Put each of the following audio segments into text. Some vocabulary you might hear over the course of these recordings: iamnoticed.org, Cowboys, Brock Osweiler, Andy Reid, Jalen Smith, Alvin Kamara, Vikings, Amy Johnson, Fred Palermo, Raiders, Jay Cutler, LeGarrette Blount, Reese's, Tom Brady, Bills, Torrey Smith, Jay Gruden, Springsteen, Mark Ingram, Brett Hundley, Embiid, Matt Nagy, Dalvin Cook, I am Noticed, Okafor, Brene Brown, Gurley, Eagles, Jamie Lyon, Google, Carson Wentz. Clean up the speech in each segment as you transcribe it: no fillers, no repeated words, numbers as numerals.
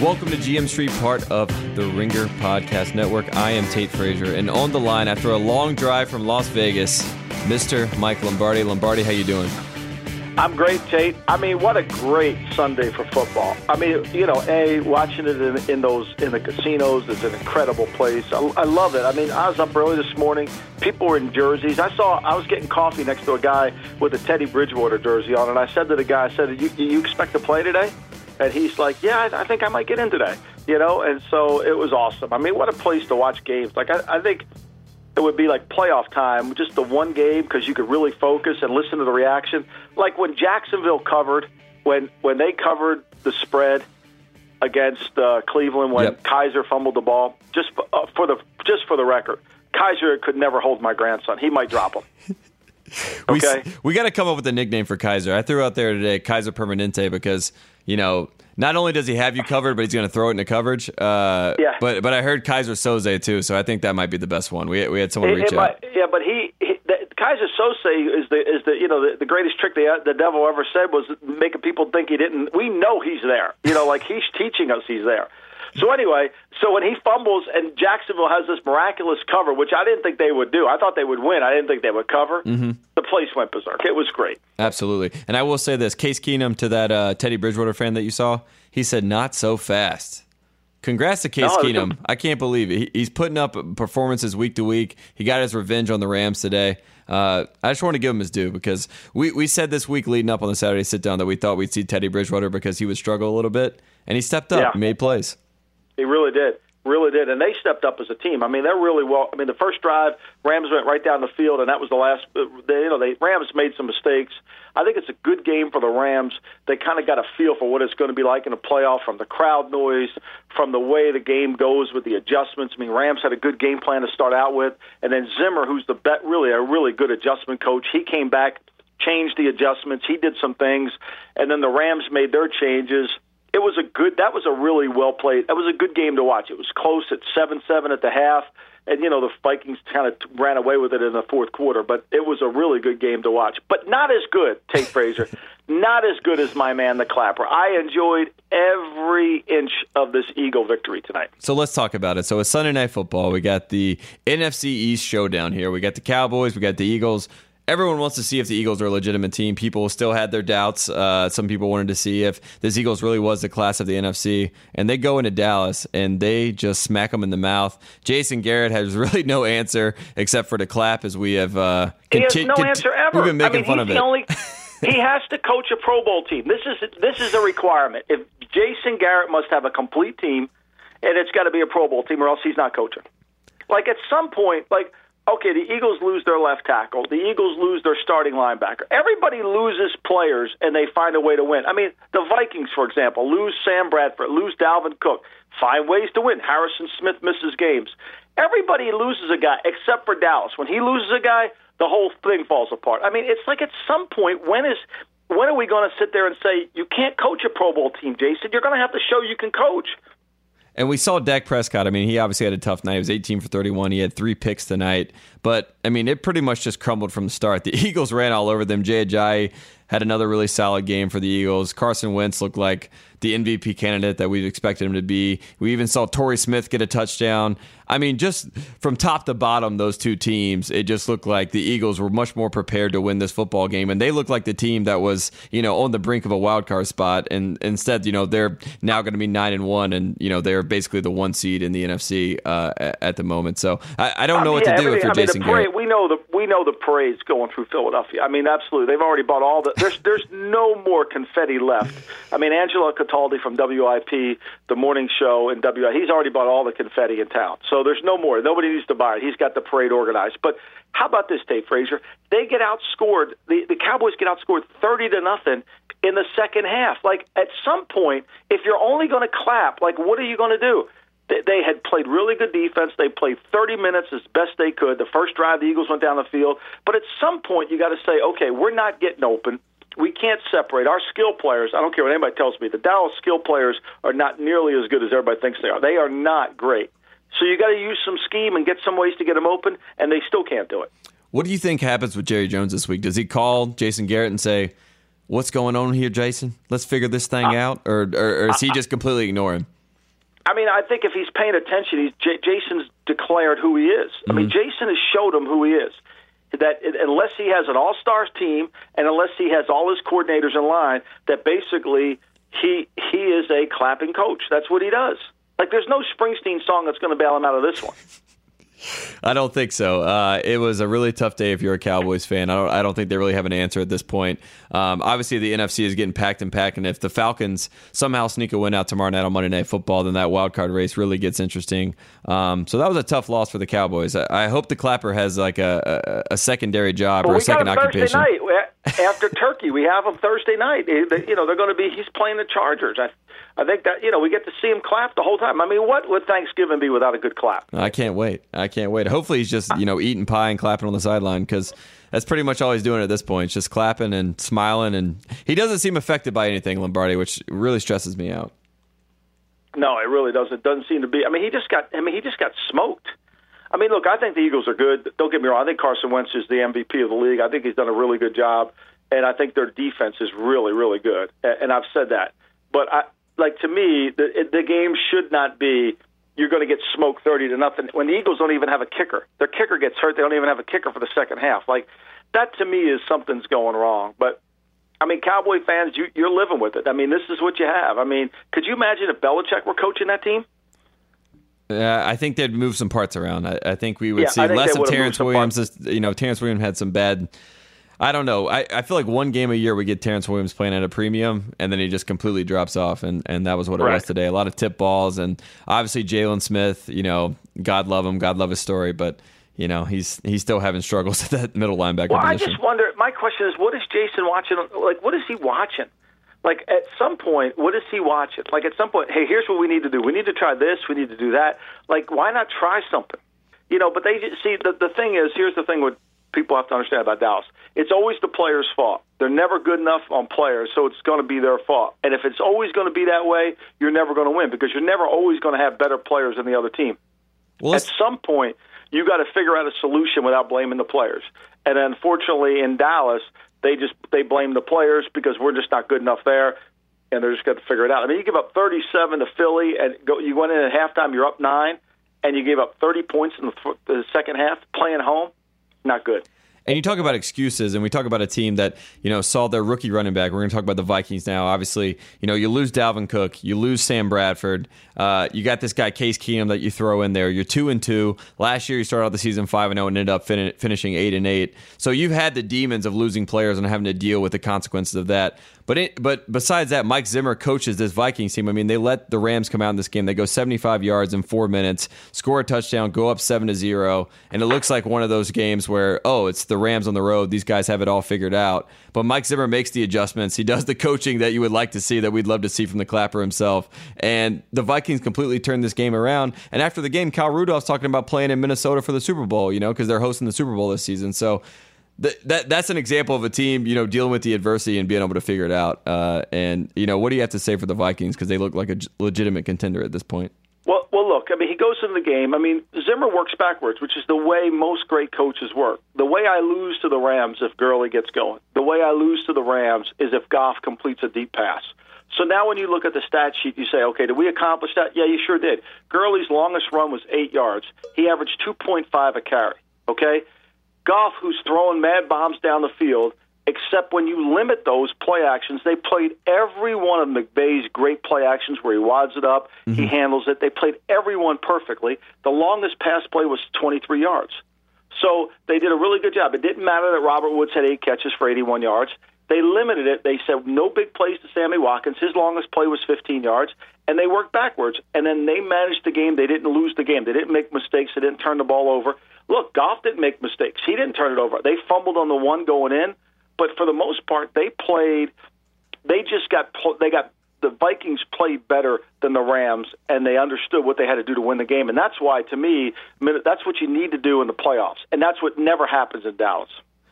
Welcome to GM Street, part of the Ringer Podcast Network. I am Tate Frazier, and on the line after a long drive from Las Vegas, Mr. Mike Lombardi. Lombardi, how you doing? I'm great, Tate. I mean, what a great Sunday for football. I mean, you know, watching it in the casinos is an incredible place. I love it. I mean, I was up early this morning. People were in jerseys. I was getting coffee next to a guy with a Teddy Bridgewater jersey on, and I said to the guy, I said, "You expect to play today?" And he's like, "Yeah, I think I might get in today." You know, and so it was awesome. I mean, what a place to watch games. Like, I think it would be like playoff time, just the one game, because you could really focus and listen to the reaction. Like when Jacksonville covered, when they covered the spread against Cleveland, when Kaiser fumbled the ball. Just for the record, Kaiser could never hold my grandson. He might drop him. Okay, we got to come up with a nickname for Kaiser. I threw out there today Kaiser Permanente because, you know, not only does he have you covered, but he's going to throw it into coverage. Yeah. But I heard Kaiser Soze, too, so I think that might be the best one. We had someone reach out. Yeah, but Kaiser Soze is the you know, the greatest trick the devil ever said was making people think he didn't. We know he's there. You know, like he's teaching us he's there. So anyway, so when he fumbles and Jacksonville has this miraculous cover, which I didn't think they would do. I thought they would win. I didn't think they would cover. Mm-hmm. The place went berserk. It was great. Absolutely. And I will say this, Case Keenum to that Teddy Bridgewater fan that you saw, he said, "Not so fast." Congrats to Case Keenum. I can't believe it. He's putting up performances week to week. He got his revenge on the Rams today. I just want to give him his due because we said this week leading up on the Saturday sit-down that we thought we'd see Teddy Bridgewater because he would struggle a little bit, and he stepped up and made plays. They really did, and they stepped up as a team. I mean, they're really well. I mean, the first drive, Rams went right down the field, and that was the last. Rams made some mistakes. I think it's a good game for the Rams. They kind of got a feel for what it's going to be like in a playoff from the crowd noise, from the way the game goes with the adjustments. I mean, Rams had a good game plan to start out with, and then Zimmer, who's a really good adjustment coach, he came back, changed the adjustments, he did some things, and then the Rams made their changes. It was that was a really well played, that was a good game to watch. It was close at 7-7 at the half, and, you know, the Vikings kind of ran away with it in the fourth quarter, but it was a really good game to watch. But not as good, Tate Frazier, not as good as my man, the Clapper. I enjoyed every inch of this Eagle victory tonight. So let's talk about it. So it's Sunday Night Football. We got the NFC East showdown here. We got the Cowboys, we got the Eagles. Everyone wants to see if the Eagles are a legitimate team. People still had their doubts. Some people wanted to see if this Eagles really was the class of the NFC. And they go into Dallas, and they just smack them in the mouth. Jason Garrett has really no answer except for to clap as we have... he has no answer ever. We've been making fun of it. He has to coach a Pro Bowl team. This is a requirement. If Jason Garrett must have a complete team, and it's got to be a Pro Bowl team or else he's not coaching. Like, at some point... like. Okay, the Eagles lose their left tackle. The Eagles lose their starting linebacker. Everybody loses players, and they find a way to win. I mean, the Vikings, for example, lose Sam Bradford, lose Dalvin Cook, find ways to win. Harrison Smith misses games. Everybody loses a guy except for Dallas. When he loses a guy, the whole thing falls apart. I mean, it's like at some point, when are we going to sit there and say, you can't coach a Pro Bowl team, Jason? You're going to have to show you can coach. And we saw Dak Prescott. I mean, he obviously had a tough night. He was 18 for 31. He had 3 picks tonight. But, I mean, it pretty much just crumbled from the start. The Eagles ran all over them. Jay Ajayi had another really solid game for the Eagles. Carson Wentz looked like the MVP candidate that we expected him to be. We even saw Torrey Smith get a touchdown. I mean, just from top to bottom, those two teams, it just looked like the Eagles were much more prepared to win this football game. And they looked like the team that was, you know, on the brink of a wild card spot. And instead, you know, they're now going to be 9-1. And, you know, they're basically the 1 seed in the NFC at the moment. So I don't know what to do if you're Jason Garrett. We know the parade's going through Philadelphia. I mean, absolutely. They've already bought all the... There's no more confetti left. I mean, Angelo Cataldi from WIP, the morning show in WIP, he's already bought all the confetti in town. So there's no more. Nobody needs to buy it. He's got the parade organized. But how about this, Tate Frazier? They get outscored. The Cowboys get outscored 30-0 in the second half. Like, at some point, if you're only going to clap, like, what are you going to do? They had played really good defense. They played 30 minutes as best they could. The first drive, the Eagles went down the field. But at some point, you got to say, okay, we're not getting open. We can't separate. Our skill players, I don't care what anybody tells me, the Dallas skill players are not nearly as good as everybody thinks they are. They are not great. So you got to use some scheme and get some ways to get them open, and they still can't do it. What do you think happens with Jerry Jones this week? Does he call Jason Garrett and say, "What's going on here, Jason? Let's figure this thing out," or does he just completely ignore him? I mean, I think if he's paying attention, Jason's declared who he is. Mm-hmm. I mean, Jason has showed him who he is. That unless he has an all-star team and unless he has all his coordinators in line, that basically he is a clapping coach. That's what he does. Like, there's no Springsteen song that's going to bail him out of this one. I don't think so. It was a really tough day if you're a Cowboys fan. I don't think they really have an answer at this point. Obviously, the NFC is getting packed and packing. If the Falcons somehow sneak a win out tomorrow night on Monday Night Football, then that wild card race really gets interesting. So that was a tough loss for the Cowboys. I hope the Clapper has like a secondary job or a second occupation. Thursday night after Turkey, we have him Thursday night. You know, they're going to be. He's playing the Chargers. I think that, you know, we get to see him clap the whole time. I mean, what would Thanksgiving be without a good clap? I can't wait. Hopefully he's just, you know, eating pie and clapping on the sideline, because that's pretty much all he's doing at this point. It's just clapping and smiling, and he doesn't seem affected by anything, Lombardi, which really stresses me out. No, it really doesn't. It doesn't seem to be. I mean, he just got smoked. I mean, look, I think the Eagles are good. Don't get me wrong. I think Carson Wentz is the MVP of the league. I think he's done a really good job, and I think their defense is really, really good. And I've said that, but to me, the game should not be. You're going to get smoked 30-0 when the Eagles don't even have a kicker. Their kicker gets hurt. They don't even have a kicker for the second half. Like, that to me is something's going wrong. But, I mean, Cowboy fans, you're living with it. I mean, this is what you have. I mean, could you imagine if Belichick were coaching that team? Yeah, I think they'd move some parts around. I think we would see less of Terrence Williams. You know, Terrence Williams had some bad. I don't know. I feel like one game a year we get Terrence Williams playing at a premium, and then he just completely drops off, and that was what it was today. A lot of tip balls, and obviously Jalen Smith, you know, God love him, God love his story, but, you know, he's still having struggles at that middle linebacker position. Well, I just wonder, my question is, what is Jason watching? Like, what is he watching? Like, at some point, what is he watching? Like, at some point, hey, here's what we need to do. We need to try this. We need to do that. Like, why not try something? You know, but they just see, the thing is, here's the thing with people have to understand about Dallas. It's always the players' fault. They're never good enough on players, so it's going to be their fault. And if it's always going to be that way, you're never going to win, because you're never always going to have better players than the other team. Well, at some point, you got to figure out a solution without blaming the players. And unfortunately, in Dallas, they blame the players because we're just not good enough there, and they're just going to figure it out. I mean, you give up 37 to Philly, and you went in at halftime, you're up 9, and you gave up 30 points in the second half, playing home. Not good. And you talk about excuses, and we talk about a team that, you know, saw their rookie running back. We're going to talk about the Vikings now. Obviously, you know, you lose Dalvin Cook, you lose Sam Bradford. You got this guy Case Keenum that you throw in there. You're 2-2. Last year, you started out the season 5-0 and ended up finishing 8-8. So you've had the demons of losing players and having to deal with the consequences of that. But besides that, Mike Zimmer coaches this Vikings team. I mean, they let the Rams come out in this game. They go 75 yards in 4 minutes, score a touchdown, go up 7-0, and it looks like one of those games where, oh, it's the Rams on the road. These guys have it all figured out. But Mike Zimmer makes the adjustments. He does the coaching that you would like to see, that we'd love to see from the Clapper himself. And the Vikings completely turned this game around. And after the game, Kyle Rudolph's talking about playing in Minnesota for the Super Bowl, you know, because they're hosting the Super Bowl this season. So that's an example of a team, you know, dealing with the adversity and being able to figure it out. And, you know, what do you have to say for the Vikings? Because they look like a legitimate contender at this point. Well, look, I mean, he goes into the game. I mean, Zimmer works backwards, which is the way most great coaches work. The way I lose to the Rams if Gurley gets going. The way I lose to the Rams is if Goff completes a deep pass. So now when you look at the stat sheet, you say, okay, did we accomplish that? Yeah, you sure did. Gurley's longest run was 8 yards. He averaged 2.5 a carry, okay? Goff, who's throwing mad bombs down the field, except when you limit those play actions, they played every one of McVay's great play actions where he wads it up, he handles it. They played every one perfectly. The longest pass play was 23 yards. So they did a really good job. It didn't matter that Robert Woods had 8 catches for 81 yards. They limited it. They said no big plays to Sammy Watkins. His longest play was 15 yards, and they worked backwards. And then they managed the game. They didn't lose the game. They didn't make mistakes. They didn't turn the ball over. Look, Goff didn't make mistakes. He didn't turn it over. They fumbled on the one going in. But for the most part, the Vikings played better than the Rams, and they understood what they had to do to win the game. And that's why, to me, that's what you need to do in the playoffs. And that's what never happens in Dallas.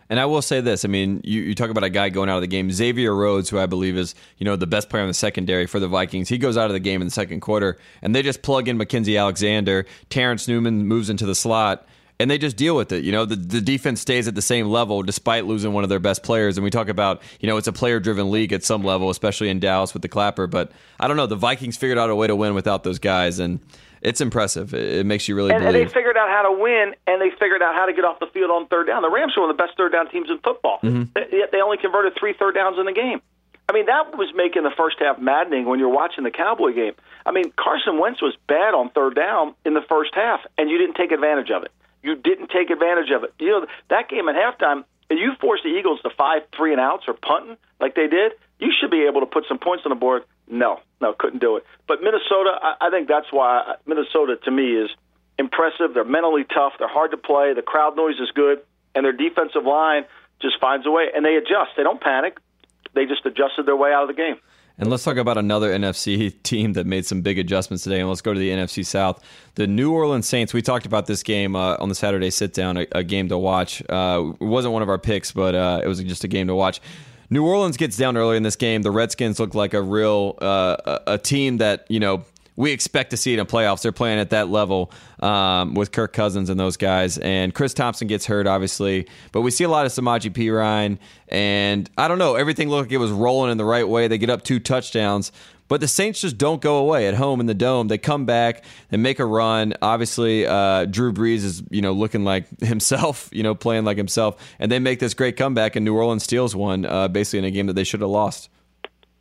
And I will say this, I mean, you talk about a guy going out of the game, Xavier Rhodes, who I believe is, you know, the best player on the secondary for the Vikings. He goes out of the game in the second quarter, and they just plug in Mackenzie Alexander. Terrence Newman moves into the slot. and they just deal with it. You know, the defense stays at the same level despite losing one of their best players. And we talk about, you know, it's a player-driven league at some level, especially in Dallas with the Clapper. But I don't know. The Vikings figured out a way to win without those guys, and it's impressive. It makes you really believe. And they figured out how to win, and they figured out how to get off the field on third down. The Rams are one of the best third-down teams in football. Mm-hmm. They only converted 3 third downs in the game. I mean, that was making the first half maddening when you're watching the Cowboy game. I mean, Carson Wentz was bad on third down in the first half, and you didn't take advantage of it. You know, that game at halftime, if you force the Eagles to 5 3 and outs or punting like they did, you should be able to put some points on the board. No, couldn't do it. But Minnesota, I think that's why Minnesota, to me, is impressive. They're mentally tough. They're hard to play. The crowd noise is good, and their defensive line just finds a way, and they adjust. They don't panic. They just adjusted their way out of the game. And let's talk about another NFC team that made some big adjustments today, and let's go to the NFC South. The New Orleans Saints, we talked about this game on the Saturday sit-down, a game to watch. It wasn't one of our picks, but it was just a game to watch. New Orleans gets down early in this game. The Redskins look like a real a team that, you know, we expect to see it in playoffs. They're playing at that level with Kirk Cousins and those guys. And Chris Thompson gets hurt, obviously. But we see a lot of Samaje Perine. And I don't know, everything looked like it was rolling in the right way. They get up 2 touchdowns. But the Saints just don't go away at home in the Dome. They come back. They make a run. Obviously, Drew Brees is, you know, looking like himself, you know, playing like himself. And they make this great comeback, and New Orleans steals one basically in a game that they should have lost.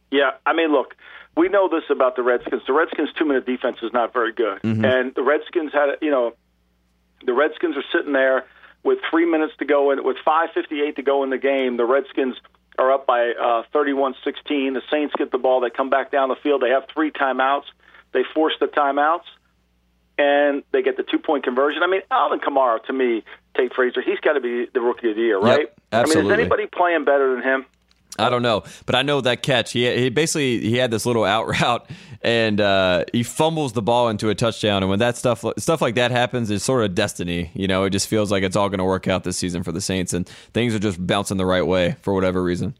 Yeah, I mean, look. We know this about the Redskins. The Redskins' 2-minute defense is not very good. Mm-hmm. And the Redskins had, you know, the Redskins are sitting there with 3 minutes to go in, with 5:58 to go in the game. The Redskins are up by 31-16. The Saints get the ball. They come back down the field. They have 3 timeouts. They force the timeouts, and they get the 2-point conversion. I mean, Alvin Kamara, to me, Tate Frazier, he's got to be the Rookie of the Year, right? Yep, absolutely. I mean, is anybody playing better than him? I don't know, but I know that catch. He had this little out route, and he fumbles the ball into a touchdown. And when that stuff like that happens, it's sort of destiny. You know, it just feels like it's all going to work out this season for the Saints, and things are just bouncing the right way for whatever reason.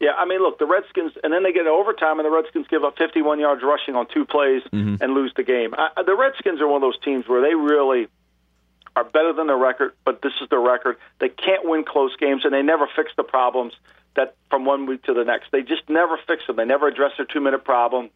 Yeah, I mean, look, the Redskins, and then they get an overtime, and the Redskins give up 51 yards rushing on 2 plays and lose the game. The Redskins are one of those teams where they really are better than their record, but this is their record. They can't win close games, and they never fix the problems that from one week to the next. They just never fix them. They never address their 2-minute problem.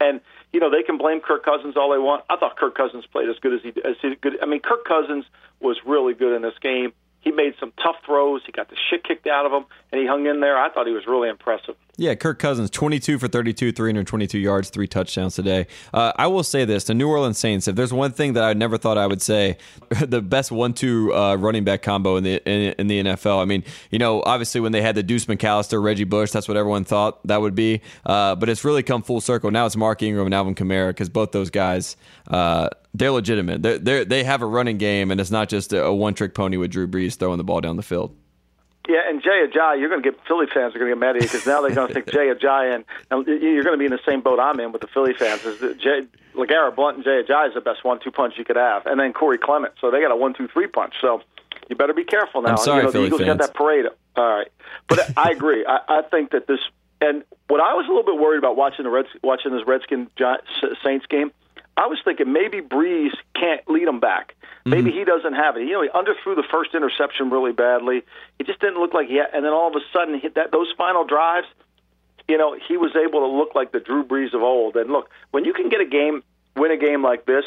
And, you know, they can blame Kirk Cousins all they want. I thought Kirk Cousins played as good as he did. I mean, Kirk Cousins was really good in this game. He made some tough throws. He got the shit kicked out of him, and he hung in there. I thought he was really impressive. Yeah, Kirk Cousins, 22 for 32, 322 yards, 3 touchdowns today. I will say this, the New Orleans Saints, if there's one thing that I never thought I would say, the best 1-2 running back combo in the NFL. I mean, you know, obviously when they had the Deuce McAllister, Reggie Bush, that's what everyone thought that would be. But it's really come full circle. Now it's Mark Ingram and Alvin Kamara, because both those guys they're legitimate. They have a running game, and it's not just a one-trick pony with Drew Brees throwing the ball down the field. Yeah, and Jay Ajayi, you're going to get Philly fans are going to get mad at you because now they're going to think Jay Ajayi, and you're going to be in the same boat I'm in with the Philly fans. LeGarrette Blount and Jay Ajayi is the best 1-2 punch you could have, and then Corey Clement. So they got a 1-2-3 punch. So you better be careful now. I'm sorry, and, you know, Philly the Eagles fans got that parade. All right, but I agree. I think that this, and what I was a little bit worried about watching this Redskins Saints game. I was thinking maybe Brees can't lead him back. Maybe he doesn't have it. You know, he underthrew the first interception really badly. It just didn't look like he had, and then all of a sudden, those final drives, you know, he was able to look like the Drew Brees of old. And look, when you can win a game like this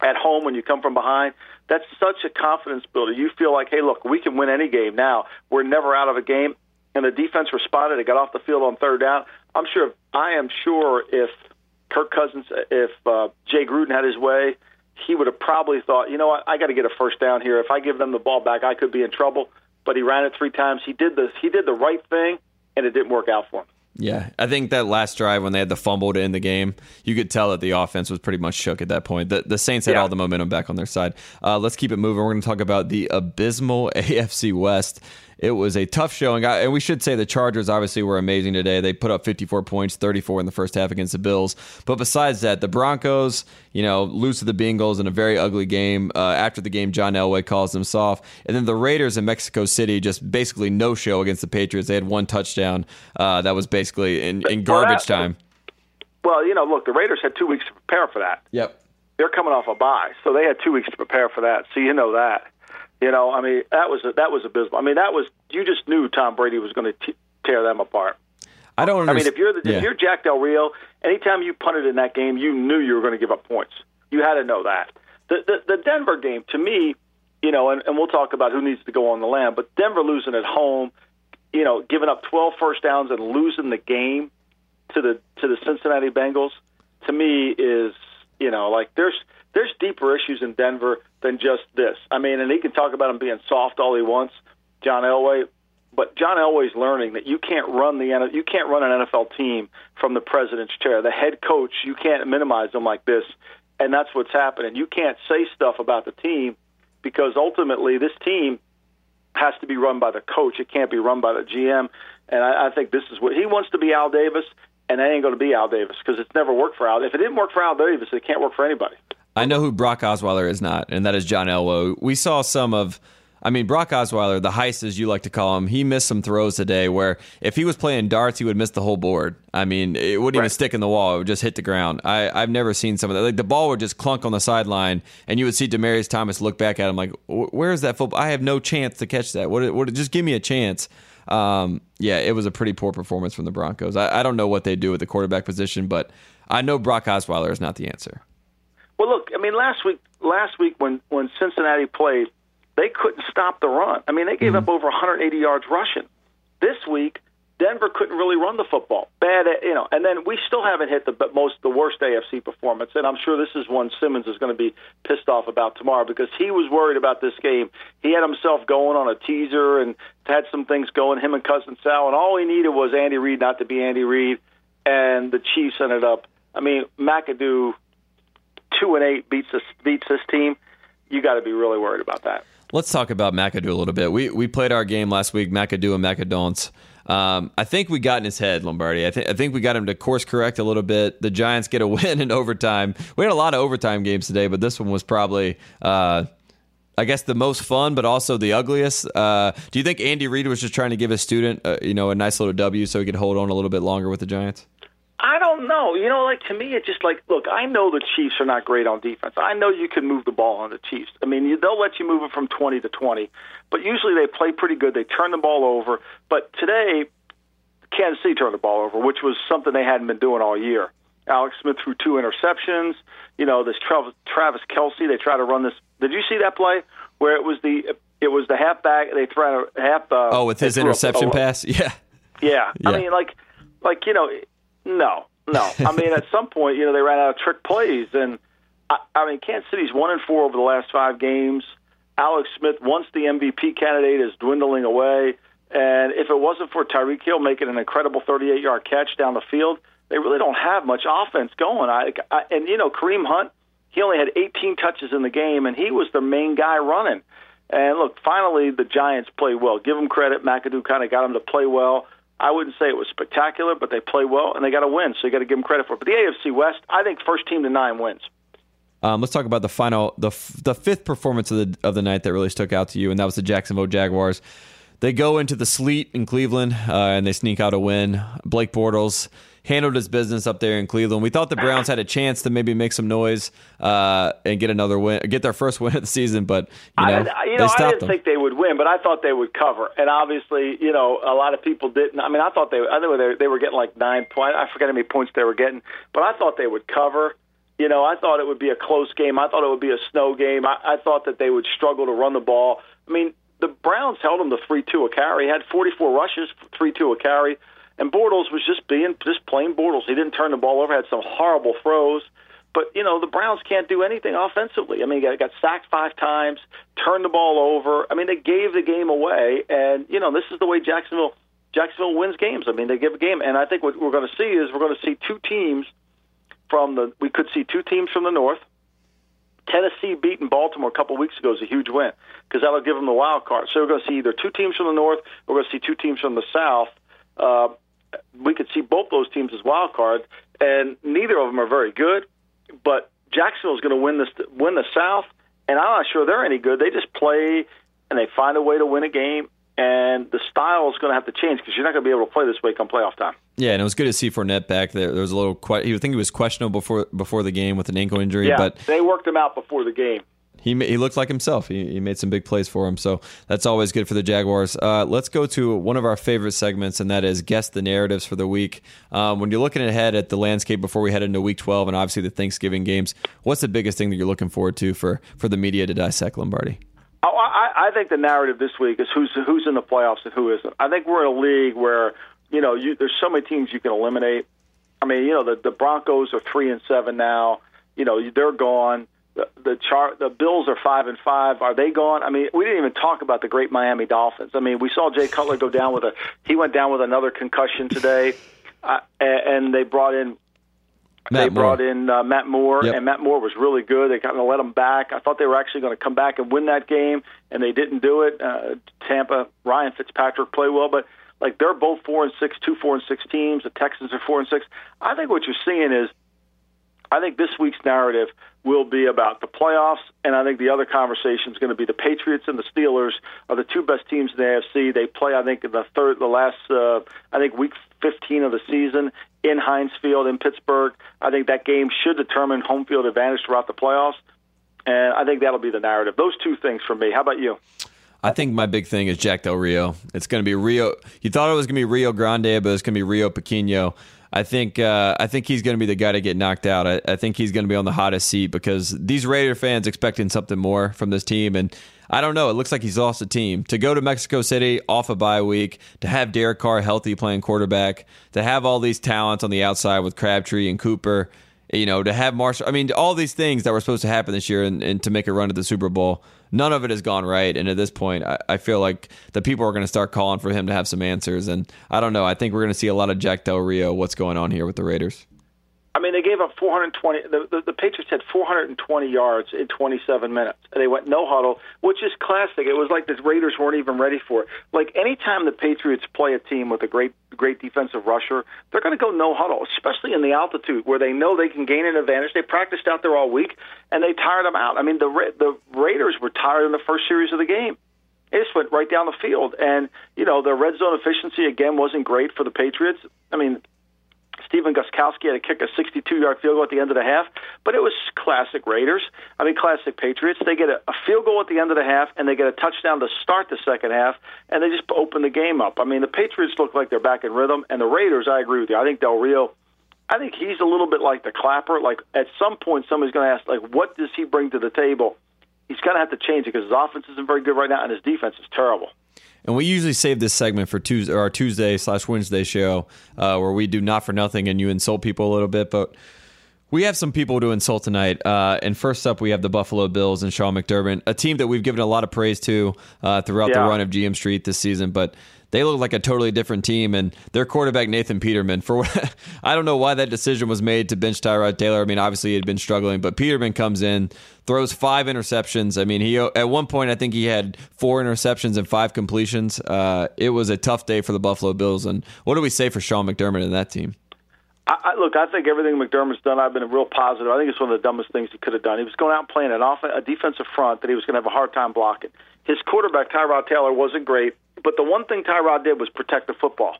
at home when you come from behind, that's such a confidence builder. You feel like, hey, look, we can win any game now. We're never out of a game. And the defense responded. It got off the field on third down. I am sure if Kirk Cousins, if Jay Gruden had his way, he would have probably thought, you know what, I got to get a first down here. If I give them the ball back, I could be in trouble. But he ran it 3 times. He did the right thing, and it didn't work out for him. Yeah, I think that last drive when they had the fumble to end the game, you could tell that the offense was pretty much shook at that point. The Saints had all the momentum back on their side. Let's keep it moving. We're going to talk about the abysmal AFC West. It was a tough showing, and we should say the Chargers obviously were amazing today. They put up 54 points, 34 in the first half against the Bills. But besides that, the Broncos, you know, lose to the Bengals in a very ugly game. After the game, John Elway calls them soft. And then the Raiders in Mexico City, just basically no show against the Patriots. They had 1 touchdown that was basically in garbage time. Well, you know, look, the Raiders had 2 weeks to prepare for that. Yep. they're coming off a bye, so they had 2 weeks to prepare for that. So you know that. You know, I mean, that was abysmal. I mean, that was, you just knew Tom Brady was going to tear them apart. I don't understand. I mean, if you're Jack Del Rio, anytime you punted in that game, you knew you were going to give up points. You had to know that. The Denver game, to me, you know, and we'll talk about who needs to go on the lam, but Denver losing at home, you know, giving up 12 first downs and losing the game to the Cincinnati Bengals, to me is, you know, like there's deeper issues in Denver than just this. I mean, and he can talk about him being soft all he wants, John Elway, but John Elway's learning that you can't run an NFL team from the president's chair. The head coach, you can't minimize them like this, and that's what's happening. You can't say stuff about the team because ultimately this team has to be run by the coach. It can't be run by the GM. And I think this is what he wants to be, Al Davis, and it ain't going to be Al Davis because it's never worked for Al. If it didn't work for Al Davis, it can't work for anybody. I know who Brock Osweiler is not, and that is John Elway. We saw Brock Osweiler, the heist as you like to call him, he missed some throws today where if he was playing darts, he would miss the whole board. I mean, it wouldn't even stick in the wall. It would just hit the ground. I've never seen some of that. Like, the ball would just clunk on the sideline, and you would see Demaryius Thomas look back at him like, where's that football? I have no chance to catch that. Just give me a chance. It was a pretty poor performance from the Broncos. I don't know what they do at the quarterback position, but I know Brock Osweiler is not the answer. Well, look, I mean, last week when Cincinnati played, they couldn't stop the run. I mean, they gave up over 180 yards rushing. This week, Denver couldn't really run the football. Bad, you know. And then we still haven't hit the worst AFC performance, and I'm sure this is one Simmons is going to be pissed off about tomorrow because he was worried about this game. He had himself going on a teaser and had some things going, him and Cousin Sal, and all he needed was Andy Reid not to be Andy Reid, and the Chiefs ended up. I mean, McAdoo, 2-8 beats this team. You got to be really worried about that. Let's talk about McAdoo a little bit. We played our game last week, McAdoo and McAdonce. I think we got in his head, Lombardi. I think we got him to course correct a little bit. The Giants get a win in overtime. We had a lot of overtime games today, but this one was probably, I guess, the most fun, but also the ugliest. Do you think Andy Reid was just trying to give his student, a nice little W so he could hold on a little bit longer with the Giants? I don't know. You know, like, to me, it's just like, look, I know the Chiefs are not great on defense. I know you can move the ball on the Chiefs. I mean, they'll let you move it from 20 to 20, but usually they play pretty good. They turn the ball over. But today, Kansas City turned the ball over, which was something they hadn't been doing all year. Alex Smith threw 2 interceptions. You know, this Travis Kelce, they try to run this. Did you see that play where it was the halfback? They threw a half. With his interception pass? Yeah. Yeah. Yeah. I mean, like you know. No. I mean, at some point, you know, they ran out of trick plays. And, I mean, Kansas City's 1-4 over the last 5 games. Alex Smith, once the MVP candidate, is dwindling away. And if it wasn't for Tyreek Hill making an incredible 38-yard catch down the field, they really don't have much offense going. Kareem Hunt, he only had 18 touches in the game, and he was the main guy running. And, look, finally the Giants play well. Give them credit. McAdoo kind of got them to play well. I wouldn't say it was spectacular, but they play well, and they got to win, so you got to give them credit for it. But the AFC West, I think first team to 9 wins. Let's talk about the final, the fifth performance of the night that really stuck out to you, and that was the Jacksonville Jaguars. They go into the sleet in Cleveland, and they sneak out a win. Blake Bortles handled his business up there in Cleveland. We thought the Browns had a chance to maybe make some noise and get another win, get their first win of the season. But I didn't think they would win, but I thought they would cover. And obviously, you know, a lot of people didn't. I mean, I thought they were getting like 9 points. I forget how many points they were getting, but I thought they would cover. You know, I thought it would be a close game. I thought it would be a snow game. I thought that they would struggle to run the ball. I mean, the Browns held him to 3-2 a carry. He had 44 rushes, 3-2 a carry. And Bortles was just plain Bortles. He didn't turn the ball over, had some horrible throws. But, you know, the Browns can't do anything offensively. I mean, he got sacked 5 times, turned the ball over. I mean, they gave the game away. And, you know, this is the way Jacksonville wins games. I mean, they give a game. And I think what we're going to see is we could see 2 teams from the north. Tennessee beating Baltimore a couple weeks ago is a huge win because that'll give them the wild card. So we're going to see either 2 teams from the north or we're going to see 2 teams from the south. We could see both those teams as wild cards, and neither of them are very good. But Jacksonville's going to win the South, and I'm not sure they're any good. They just play and they find a way to win a game, And the style is going to have to change because you're not going to be able to play this way come playoff time. Yeah, and it was good to see Fournette back there. There was a little – he was questionable before the game with an ankle injury. Yeah, but they worked him out before the game. He looked like himself. He made some big plays for him, so that's always good for the Jaguars. Let's go to one of our favorite segments, and that is Guess the Narratives for the Week. When you're looking ahead at the landscape before we head into Week 12 and obviously the Thanksgiving games, what's the biggest thing that you're looking forward to for the media to dissect, Lombardi? Oh, I think the narrative this week is who's in the playoffs and who isn't. I think we're in a league where, there's so many teams you can eliminate. I mean, the Broncos are 3-7 now. They're gone. The Bills are 5-5. Are they gone? I mean, we didn't even talk about the great Miami Dolphins. I mean, we saw Jay Cutler go down with he went down with another concussion today, and they brought in Matt Moore, yep. And Matt Moore was really good. They kind of let him back. I thought they were actually going to come back and win that game, and they didn't do it. Tampa, Ryan Fitzpatrick played well, but like they're both 4-6, two 4-6 teams. The Texans are 4-6. I think what you're seeing is, I think this week's narrative will be about the playoffs, and I think the other conversation is going to be the Patriots and the Steelers are the two best teams in the AFC. They play, I think, in the last week 15 of the season in Heinz Field in Pittsburgh. I think that game should determine home field advantage throughout the playoffs, and I think that'll be the narrative. Those two things for me. How about you? I think my big thing is Jack Del Rio. It's going to be Rio. You thought it was going to be Rio Grande, but it's going to be Rio Pequeno. I think he's going to be the guy to get knocked out. I think he's going to be on the hottest seat because these Raider fans expecting something more from this team. And I don't know. It looks like he's lost a team. To go to Mexico City off a bye week, to have Derek Carr healthy playing quarterback, to have all these talents on the outside with Crabtree and Cooper, to have Marshall. I mean, all these things that were supposed to happen this year and to make a run at the Super Bowl, none of it has gone right. And at this point, I feel like the people are going to start calling for him to have some answers. And I don't know. I think we're going to see a lot of Jack Del Rio, what's going on here with the Raiders. I mean, they gave up 420. The Patriots had 420 yards in 27 minutes. And they went no huddle, which is classic. It was like the Raiders weren't even ready for it. Like any time the Patriots play a team with a great defensive rusher, they're going to go no huddle, especially in the altitude where they know they can gain an advantage. They practiced out there all week, and they tired them out. I mean, the Raiders were tired in the first series of the game. They just went right down the field. And, their red zone efficiency, again, wasn't great for the Patriots. I mean, Stephen Gostkowski had to kick a 62-yard field goal at the end of the half, but it was classic Raiders. I mean, classic Patriots. They get a field goal at the end of the half, and they get a touchdown to start the second half, and they just open the game up. I mean, the Patriots look like they're back in rhythm, and the Raiders, I agree with you. I think Del Rio, I think he's a little bit like the Clapper. Like, at some point, somebody's going to ask, like, what does he bring to the table? He's going to have to change it because his offense isn't very good right now, and his defense is terrible. And we usually save this segment for Tuesday, or our Tuesday/Wednesday show where we do Not For Nothing and you insult people a little bit. But we have some people to insult tonight. And first up, we have the Buffalo Bills and Sean McDermott, a team that we've given a lot of praise to throughout the run of GM Street this season. But they look like a totally different team, and their quarterback, Nathan Peterman, I don't know why that decision was made to bench Tyrod Taylor. I mean, obviously he had been struggling, but Peterman comes in, throws 5 interceptions. I mean, he at one point, I think he had 4 interceptions and 5 completions. It was a tough day for the Buffalo Bills. And what do we say for Sean McDermott and that team? I think everything McDermott's done, I've been real positive. I think it's one of the dumbest things he could have done. He was going out and playing a defensive front that he was going to have a hard time blocking. His quarterback, Tyrod Taylor, wasn't great, but the one thing Tyrod did was protect the football.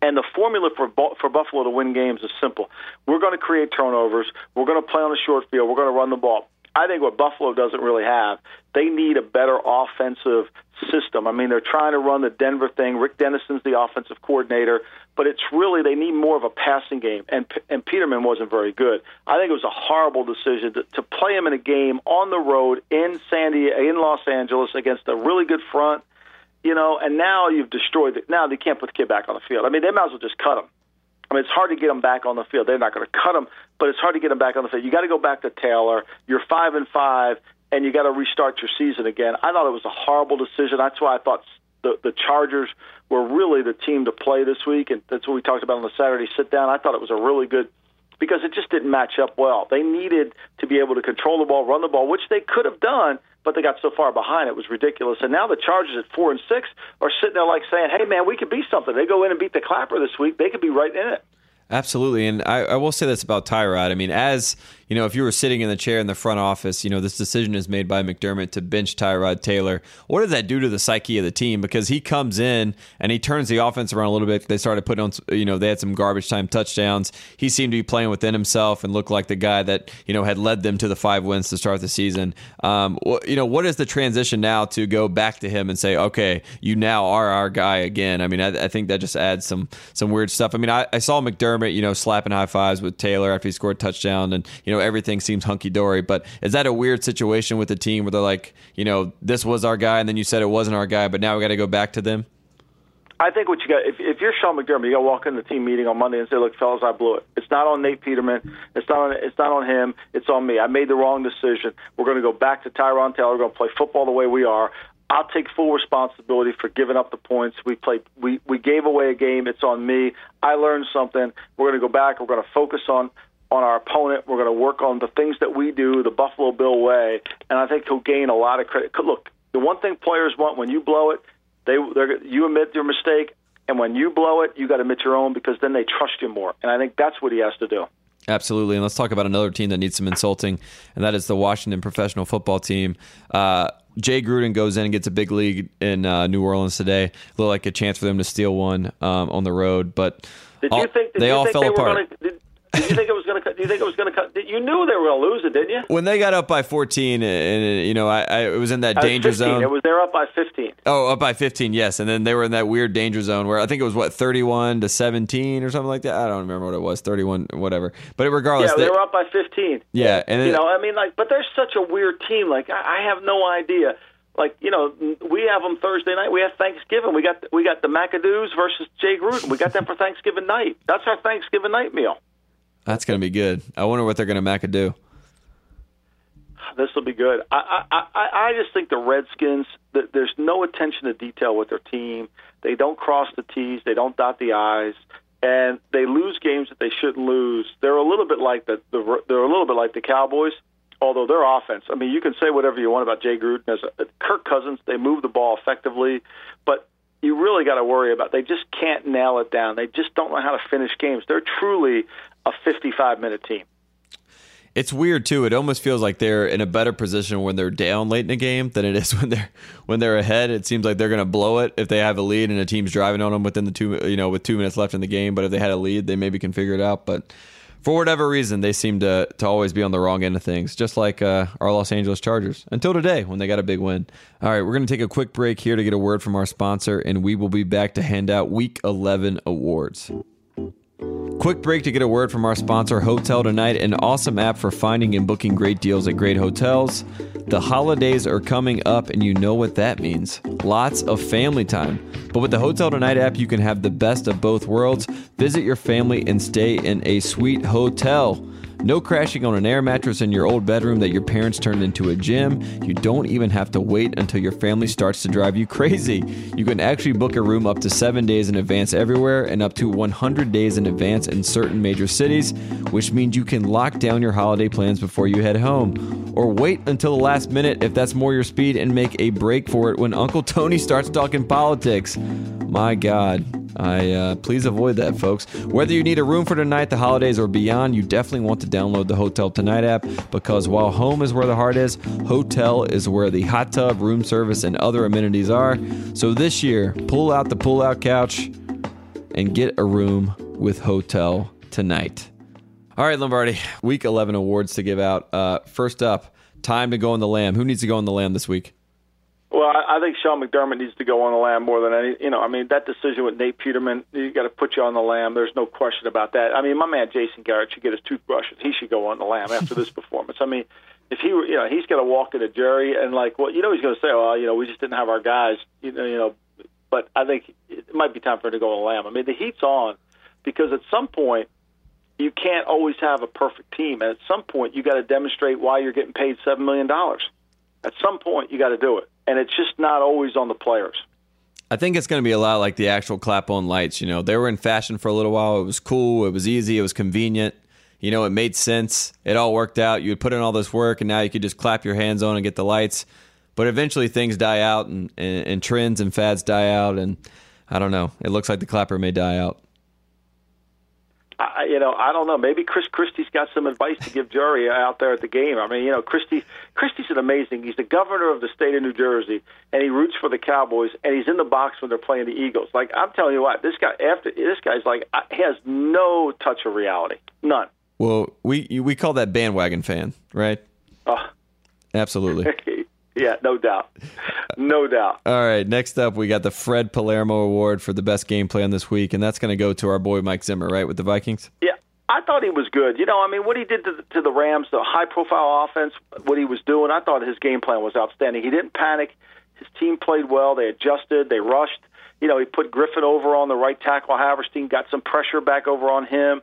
And the formula for Buffalo to win games is simple. We're going to create turnovers. We're going to play on a short field. We're going to run the ball. I think what Buffalo doesn't really have, they need a better offensive system. I mean, they're trying to run the Denver thing. Rick Dennison's the offensive coordinator, but it's really they need more of a passing game, and Peterman wasn't very good. I think it was a horrible decision to play him in a game on the road in San Diego, in Los Angeles against a really good front, and now you've destroyed it. Now they can't put the kid back on the field. I mean, they might as well just cut him. I mean, it's hard to get them back on the field. They're not going to cut them, but it's hard to get them back on the field. You got to go back to Taylor. You're 5-5, and you got to restart your season again. I thought it was a horrible decision. That's why I thought the Chargers were really the team to play this week, and that's what we talked about on the Saturday sit-down. I thought it was a really good because it just didn't match up well. They needed to be able to control the ball, run the ball, which they could have done, but they got so far behind it was ridiculous. And now the Chargers at 4-6 are sitting there like saying, hey, man, we could be something. They go in and beat the Clapper this week. They could be right in it. Absolutely. And I will say this about Tyrod. I mean, as you know, if you were sitting in the chair in the front office, you know, this decision is made by McDermott to bench Tyrod Taylor. What does that do to the psyche of the team? Because he comes in and he turns the offense around a little bit. They started putting on, you know, they had some garbage time touchdowns. He seemed to be playing within himself and looked like the guy that, you know, had led them to the 5 wins to start the season. You know, what is the transition now to go back to him and say, okay, you now are our guy again? I mean, I think that just adds some weird stuff. I mean, I saw McDermott, you know, slapping high fives with Taylor after he scored a touchdown, and you know, everything seems hunky dory. But is that a weird situation with the team where they're like, you know, this was our guy, and then you said it wasn't our guy, but now we got to go back to them? I think what you got, if you're Sean McDermott, you got to walk in the team meeting on Monday and say, "Look, fellas, I blew it. It's not on Nate Peterman. It's not on him. It's on me. I made the wrong decision. We're going to go back to Tyrod Taylor. We're going to play football the way we are. I'll take full responsibility for giving up the points. We gave away a game. It's on me. I learned something. We're going to go back. We're going to focus on our opponent. We're going to work on the things that we do, the Buffalo Bill way." And I think he'll gain a lot of credit. Look, the one thing players want when you blow it, you admit your mistake. And when you blow it, you got to admit your own, because then they trust you more. And I think that's what he has to do. Absolutely. And let's talk about another team that needs some insulting, and that is the Washington professional football team. Jay Gruden goes in and gets a big lead in New Orleans today. Looked like a chance for them to steal one on the road, but they all fell apart. Did you think it was going to cut? You knew they were going to lose it, didn't you? When they got up by 14, and you know, it was in that danger zone. They're up by 15. Oh, up by 15, yes. And then they were in that weird danger zone where I think it was, 31-17 or something like that. I don't remember what it was, 31, whatever. But regardless, they were up by 15. Yeah, and then, you know, I mean, like, but they're such a weird team. Like, I have no idea. Like, you know, we have them Thursday night. We have Thanksgiving. We got the McAdoo's versus Jay Gruden. We got them for Thanksgiving night. That's our Thanksgiving night meal. That's going to be good. I wonder what they're going to McAdoo. This will be good. I just think the Redskins, there's no attention to detail with their team. They don't cross the T's. They don't dot the I's. And they lose games that they shouldn't lose. They're a little bit like the Cowboys, although their offense, I mean, you can say whatever you want about Jay Gruden. Kirk Cousins, they move the ball effectively, but you really got to worry about. They just can't nail it down. They just don't know how to finish games. They're truly a 55-minute team. It's weird too. It almost feels like they're in a better position when they're down late in a game than it is when they're ahead. It seems like they're going to blow it if they have a lead and a team's driving on them with 2 minutes left in the game. But if they had a lead, they maybe can figure it out. But for whatever reason, they seem to always be on the wrong end of things, just like our Los Angeles Chargers, until today when they got a big win. All right, we're going to take a quick break here to get a word from our sponsor, and we will be back to hand out Week 11 awards. Quick break to get a word from our sponsor, Hotel Tonight, an awesome app for finding and booking great deals at great hotels. The holidays are coming up, and you know what that means. Lots of family time. But with the Hotel Tonight app, you can have the best of both worlds. Visit your family and stay in a sweet hotel. No crashing on an air mattress in your old bedroom that your parents turned into a gym. You don't even have to wait until your family starts to drive you crazy. You can actually book a room up to 7 days in advance everywhere, and up to 100 days in advance in certain major cities, which means you can lock down your holiday plans before you head home. Or wait until the last minute if that's more your speed and make a break for it when Uncle Tony starts talking politics. My God. Please avoid that, folks. Whether you need a room for tonight, the holidays, or beyond, you definitely want to download the Hotel Tonight app, because while home is where the heart is, hotel is where the hot tub, room service, and other amenities are. So this year, pull out the pull-out couch and get a room with Hotel Tonight. All right, Lombardi, Week 11 awards to give out. First up, time to go on the lam. Who needs to go on the lam this week? Well, I think Sean McDermott needs to go on the lam more than any. You know, I mean, that decision with Nate Peterman, you got to put you on the lam. There's no question about that. I mean, my man Jason Garrett should get his toothbrushes. He should go on the lam after this performance. I mean, if he were, you know, he's got to walk in a jury and like, well, you know, he's going to say, well, you know, we just didn't have our guys, you know. But I think it might be time for him to go on the lam. I mean, the heat's on, because at some point you can't always have a perfect team, and at some point you got to demonstrate why you're getting paid $7 million. At some point, you got to do it. And it's just not always on the players. I think it's going to be a lot like the actual clap-on lights. You know, they were in fashion for a little while. It was cool. It was easy. It was convenient. You know, it made sense. It all worked out. You would put in all this work, and now you could just clap your hands on and get the lights. But eventually things die out, and trends and fads die out. And I don't know. It looks like the clapper may die out. I don't know. Maybe Chris Christie's got some advice to give Jerry out there at the game. I mean, you know, Christie's an amazing. He's the governor of the state of New Jersey, and he roots for the Cowboys, and he's in the box when they're playing the Eagles. Like, I'm telling you what, this guy's like, he has no touch of reality, none. Well, we call that bandwagon fan, right? Oh, absolutely. Yeah, no doubt. No doubt. All right, next up, we got the Fred Palermo Award for the best game plan this week, and that's going to go to our boy Mike Zimmer, right, with the Vikings? Yeah, I thought he was good. You know, I mean, what he did to the Rams, the high-profile offense, what he was doing, I thought his game plan was outstanding. He didn't panic. His team played well. They adjusted. They rushed. You know, he put Griffin over on the right tackle. Haverstein got some pressure back over on him.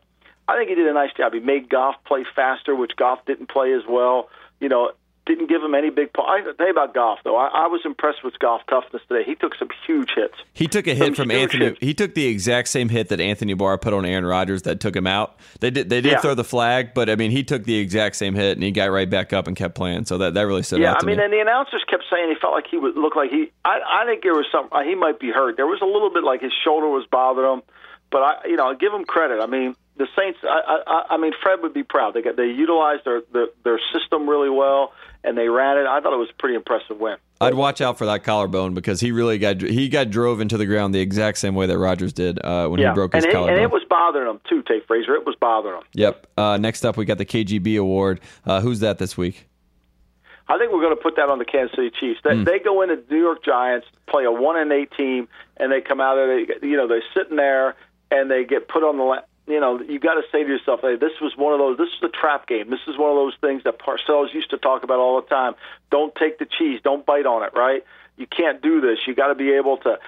I think he did a nice job. He made Goff play faster, which Goff didn't play as well. You know, didn't give him any big – I tell you about Goff, though. I was impressed with Goff's toughness today. He took some huge hits. He took a hit from Anthony – he took the exact same hit that Anthony Barr put on Aaron Rodgers that took him out. They did throw the flag, but, I mean, he took the exact same hit, and he got right back up and kept playing. So that really stood out to me. Yeah, I mean, and the announcers kept saying he felt like he would look like he – I think there was something – he might be hurt. There was a little bit like his shoulder was bothering him. But, I give him credit. I mean – the Saints, I mean, Fred would be proud. They utilized their system really well, and they ran it. I thought it was a pretty impressive win. I'd watch out for that collarbone because he got drove into the ground the exact same way that Rodgers did when he broke his collarbone. And it was bothering him, too, Tate Frazier. It was bothering him. Yep. Next up, we got the KGB Award. Who's that this week? I think we're going to put that on the Kansas City Chiefs. They go into New York Giants, play a 1-8 team, and they come out of it. You know, they're sitting there, and they get put on the You know, you got to say to yourself, hey, this was one of those. This is a trap game. This is one of those things that Parcells used to talk about all the time. Don't take the cheese. Don't bite on it. Right? You can't do this. You got to be able to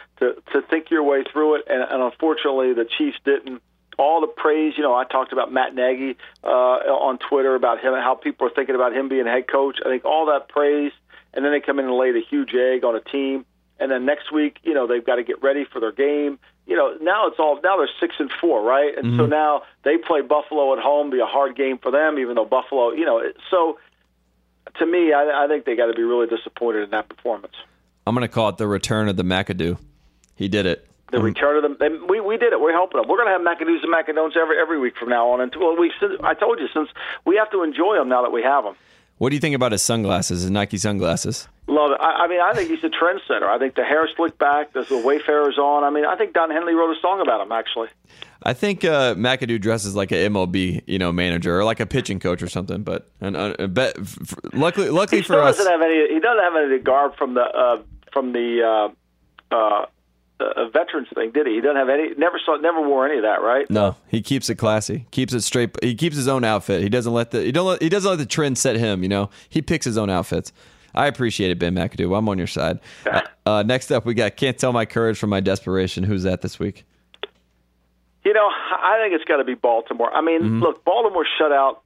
think your way through it. And unfortunately, the Chiefs didn't. All the praise, you know, I talked about Matt Nagy on Twitter about him and how people are thinking about him being head coach. I think all that praise, and then they come in and lay the huge egg on a team. And then next week, you know, they've got to get ready for their game. You know, now they're 6-4, right? And so now they play Buffalo at home, be a hard game for them, even though Buffalo, you know. So to me, I think they got to be really disappointed in that performance. I'm going to call it the return of the McAdoo. He did it. The return of them. We did it. We're helping them. We're going to have McAdoo's and McAdones every week from now on. And I told you, since we have to enjoy them now that we have them. What do you think about his sunglasses, his Nike sunglasses? Love it. I think he's a trendsetter. I think the hair slicked back, the Wayfarer's on. I mean, I think Don Henley wrote a song about him, actually. I think McAdoo dresses like an MLB, you know, manager or like a pitching coach or something. But luckily for us, he doesn't have any garb from the veterans thing, did he? He doesn't have any. Never wore any of that, right? No, he keeps it classy. Keeps it straight. He keeps his own outfit. He doesn't let the trend set him. You know, he picks his own outfits. I appreciate it, Ben McAdoo. I'm on your side. Next up, we got Can't Tell My Courage From My Desperation. Who's that this week? You know, I think it's got to be Baltimore. I mean, look, Baltimore shut out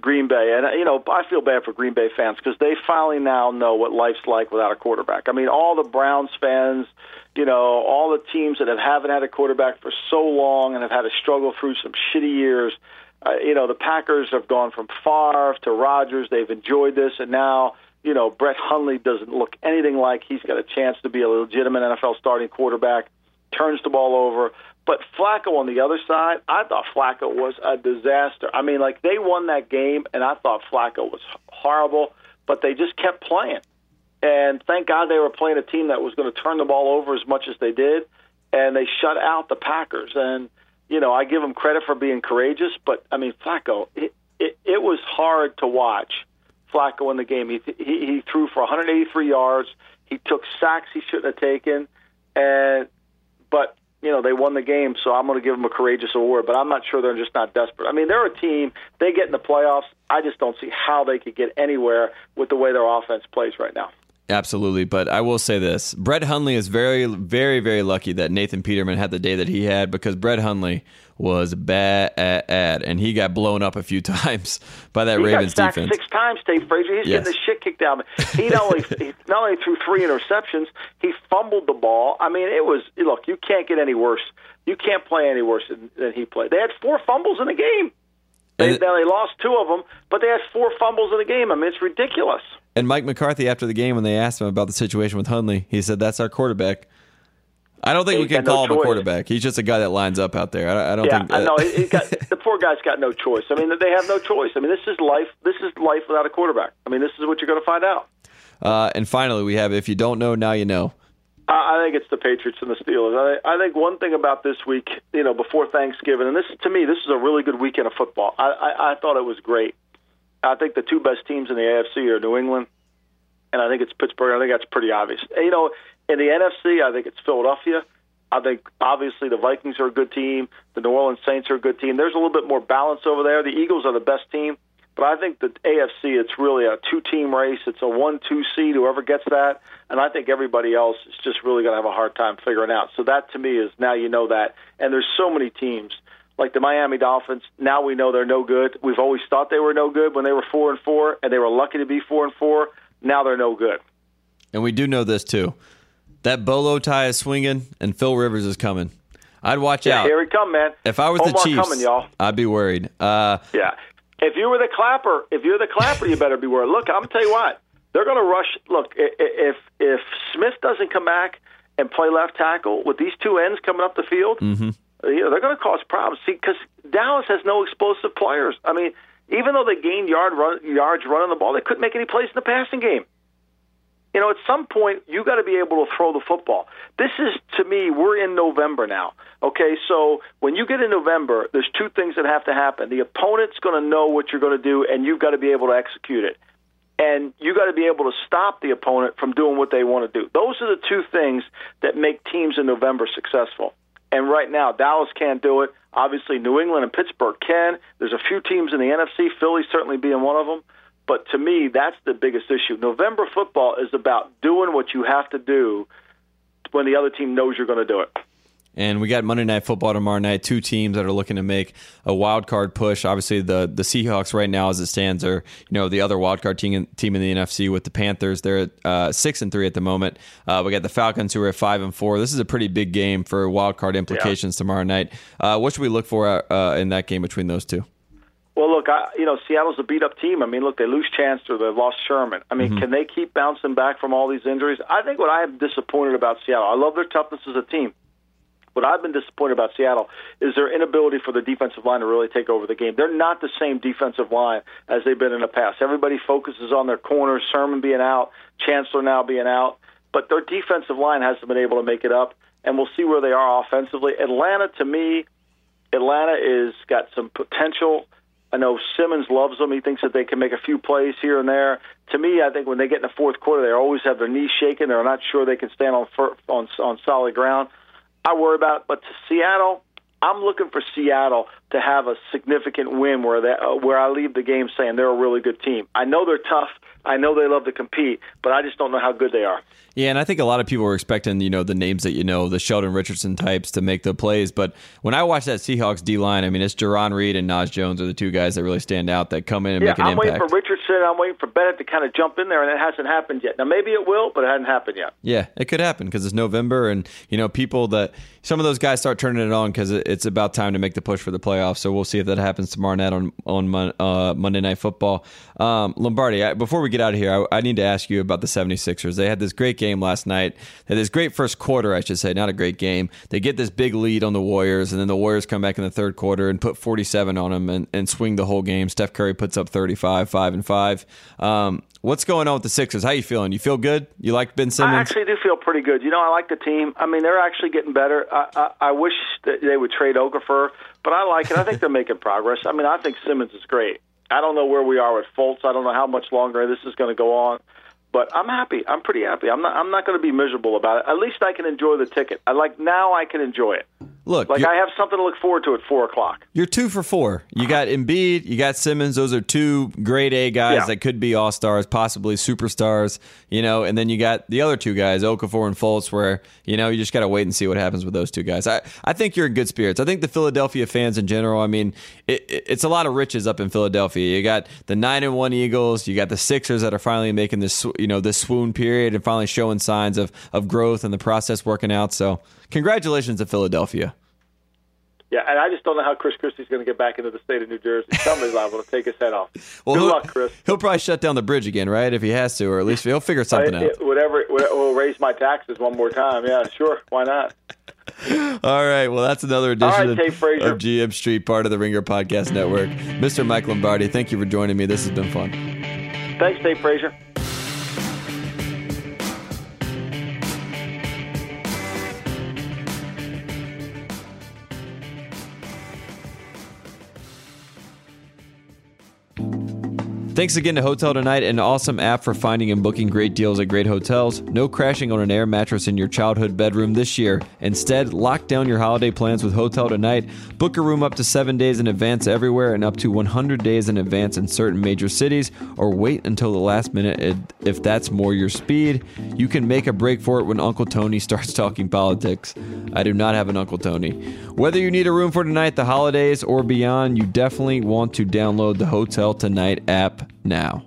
Green Bay. And, you know, I feel bad for Green Bay fans because they finally now know what life's like without a quarterback. I mean, all the Browns fans, you know, all the teams that haven't had a quarterback for so long and have had to struggle through some shitty years. You know, the Packers have gone from Favre to Rodgers. They've enjoyed this, and now – you know, Brett Hundley doesn't look anything like he's got a chance to be a legitimate NFL starting quarterback, turns the ball over. But Flacco on the other side, I thought Flacco was a disaster. I mean, like, they won that game, and I thought Flacco was horrible, but they just kept playing. And thank God they were playing a team that was going to turn the ball over as much as they did, and they shut out the Packers. And, you know, I give them credit for being courageous, but, I mean, Flacco, it was hard to watch. Flacco in the game. He threw for 183 yards. He took sacks he shouldn't have taken. But, you know, they won the game, so I'm going to give them a courageous award. But I'm not sure they're just not desperate. I mean, they're a team. They get in the playoffs. I just don't see how they could get anywhere with the way their offense plays right now. Absolutely, but I will say this. Brett Hundley is very, very, very lucky that Nathan Peterman had the day that he had because Brett Hundley was bad, and he got blown up a few times by that Ravens defense. He got sacked 6 times, Tate Frazier. He's getting the shit kicked out of him. He not only threw 3 interceptions, he fumbled the ball. I mean, look, you can't get any worse. You can't play any worse than he played. They had 4 fumbles in the game. They lost 2 of them, but they had 4 fumbles in the game. I mean, it's ridiculous. And Mike McCarthy, after the game, when they asked him about the situation with Hundley, he said, "That's our quarterback." I don't think we can call him a quarterback. He's just a guy that lines up out there. I don't think. Yeah, no, the poor guy's got no choice. I mean, they have no choice. I mean, this is life. This is life without a quarterback. I mean, this is what you're going to find out. And finally, we have, if you don't know, now you know. I think it's the Patriots and the Steelers. I think one thing about this week, you know, before Thanksgiving, and this to me, this is a really good weekend of football. I thought it was great. I think the two best teams in the AFC are New England, and I think it's Pittsburgh. I think that's pretty obvious. And, you know, in the NFC, I think it's Philadelphia. I think, obviously, the Vikings are a good team. The New Orleans Saints are a good team. There's a little bit more balance over there. The Eagles are the best team. But I think the AFC, it's really a two-team race. It's a 1-2 seed, whoever gets that. And I think everybody else is just really going to have a hard time figuring out. So that, to me, is now you know that. And there's so many teams. Like the Miami Dolphins, now we know they're no good. We've always thought they were no good when they were 4-4, and they were lucky to be 4-4. Now they're no good. And we do know this, too. That bolo tie is swinging, and Phil Rivers is coming. I'd watch out. Here we come, man. If I was the Chiefs, coming, y'all, I'd be worried. Yeah. If you're the clapper, you better be worried. Look, I'm going to tell you what. They're going to rush. Look, if Smith doesn't come back and play left tackle with these two ends coming up the field, mm-hmm. You know, they're going to cause problems. See, because Dallas has no explosive players. I mean, even though they gained yards running the ball, they couldn't make any plays in the passing game. You know, at some point, you got to be able to throw the football. This is, to me, we're in November now. Okay, so when you get in November, there's two things that have to happen. The opponent's going to know what you're going to do, and you've got to be able to execute it. And you got to be able to stop the opponent from doing what they want to do. Those are the two things that make teams in November successful. And right now, Dallas can't do it. Obviously, New England and Pittsburgh can. There's a few teams in the NFC, Philly certainly being one of them. But to me, that's the biggest issue. November football is about doing what you have to do when the other team knows you're going to do it. And we got Monday Night Football tomorrow night, two teams that are looking to make a wild card push. Obviously, the Seahawks right now as it stands are, you know, the other wild card team in the NFC with the Panthers. They're at 6-3 at the moment. We got the Falcons who are at 5-4. This is a pretty big game for wild card implications tomorrow night. What should we look for in that game between those two? Well, look, Seattle's a beat-up team. I mean, look, they lose Chancellor, they lost Sherman. I mean, mm-hmm. Can they keep bouncing back from all these injuries? I think what I am disappointed about Seattle, I love their toughness as a team. What I've been disappointed about Seattle is their inability for the defensive line to really take over the game. They're not the same defensive line as they've been in the past. Everybody focuses on their corners, Sherman being out, Chancellor now being out. But their defensive line hasn't been able to make it up, and we'll see where they are offensively. Atlanta, to me, is got some potential. I know Simmons loves them. He thinks that they can make a few plays here and there. To me, I think when they get in the fourth quarter, they always have their knees shaking. They're not sure they can stand on solid ground. I worry about it. But to Seattle, I'm looking for Seattle to have a significant win where I leave the game saying they're a really good team. I know they're tough. I know they love to compete, but I just don't know how good they are. Yeah, and I think a lot of people were expecting, you know, the names that you know, the Sheldon Richardson types to make the plays. But when I watch that Seahawks D-line, I mean, it's Jerron Reed and Naj Jones are the two guys that really stand out that come in and make an impact. I'm waiting for Richardson. I'm waiting for Bennett to kind of jump in there, and it hasn't happened yet. Now, maybe it will, but it hasn't happened yet. Yeah, it could happen because it's November, and, you know, some of those guys start turning it on because it's about time to make the push for the playoffs. So we'll see if that happens tomorrow night on Monday Night Football. Lombardi, before we get out of here, I need to ask you about the 76ers. They had this great game last night. They had this great first quarter, I should say, not a great game. They get this big lead on the Warriors, and then the Warriors come back in the third quarter and put 47 on them and swing the whole game. Steph Curry puts up 35, 5-5. What's going on with the Sixers? How you feeling? You feel good? You like Ben Simmons? I actually do feel pretty good. You know, I like the team. I mean, they're actually getting better. I wish that they would trade Okafor, but I like it. I think they're making progress. I mean, I think Simmons is great. I don't know where we are with Fultz. I don't know how much longer this is going to go on, but I'm happy. I'm pretty happy. I'm not going to be miserable about it. At least I can enjoy the ticket. Now I can enjoy it. Look, I have something to look forward to at 4:00. You're 2 for 4. You got Embiid, you got Simmons. Those are two grade A guys that could be all stars, possibly superstars. You know, and then you got the other two guys, Okafor and Fultz, where you know you just got to wait and see what happens with those two guys. I think you're in good spirits. I think the Philadelphia fans in general. I mean, it's a lot of riches up in Philadelphia. You got the 9-1 Eagles, you got the Sixers that are finally making this this swoon period and finally showing signs of growth and the process working out. So congratulations to Philadelphia. Yeah, and I just don't know how Chris Christie's going to get back into the state of New Jersey. Somebody's liable to take his head off. Well, good luck, Chris. He'll probably shut down the bridge again, right, if he has to, or at least he'll figure something out. Whatever, we'll raise my taxes one more time. Yeah, sure, why not? All right, well, that's another edition of GM Street, part of the Ringer Podcast Network. Mr. Mike Lombardi, thank you for joining me. This has been fun. Thanks, Tate Frazier. Thanks again to Hotel Tonight, an awesome app for finding and booking great deals at great hotels. No crashing on an air mattress in your childhood bedroom this year. Instead, lock down your holiday plans with Hotel Tonight. Book a room up to 7 days in advance everywhere and up to 100 days in advance in certain major cities, or wait until the last minute if that's more your speed. You can make a break for it when Uncle Tony starts talking politics. I do not have an Uncle Tony. Whether you need a room for tonight, the holidays, or beyond, you definitely want to download the Hotel Tonight app now.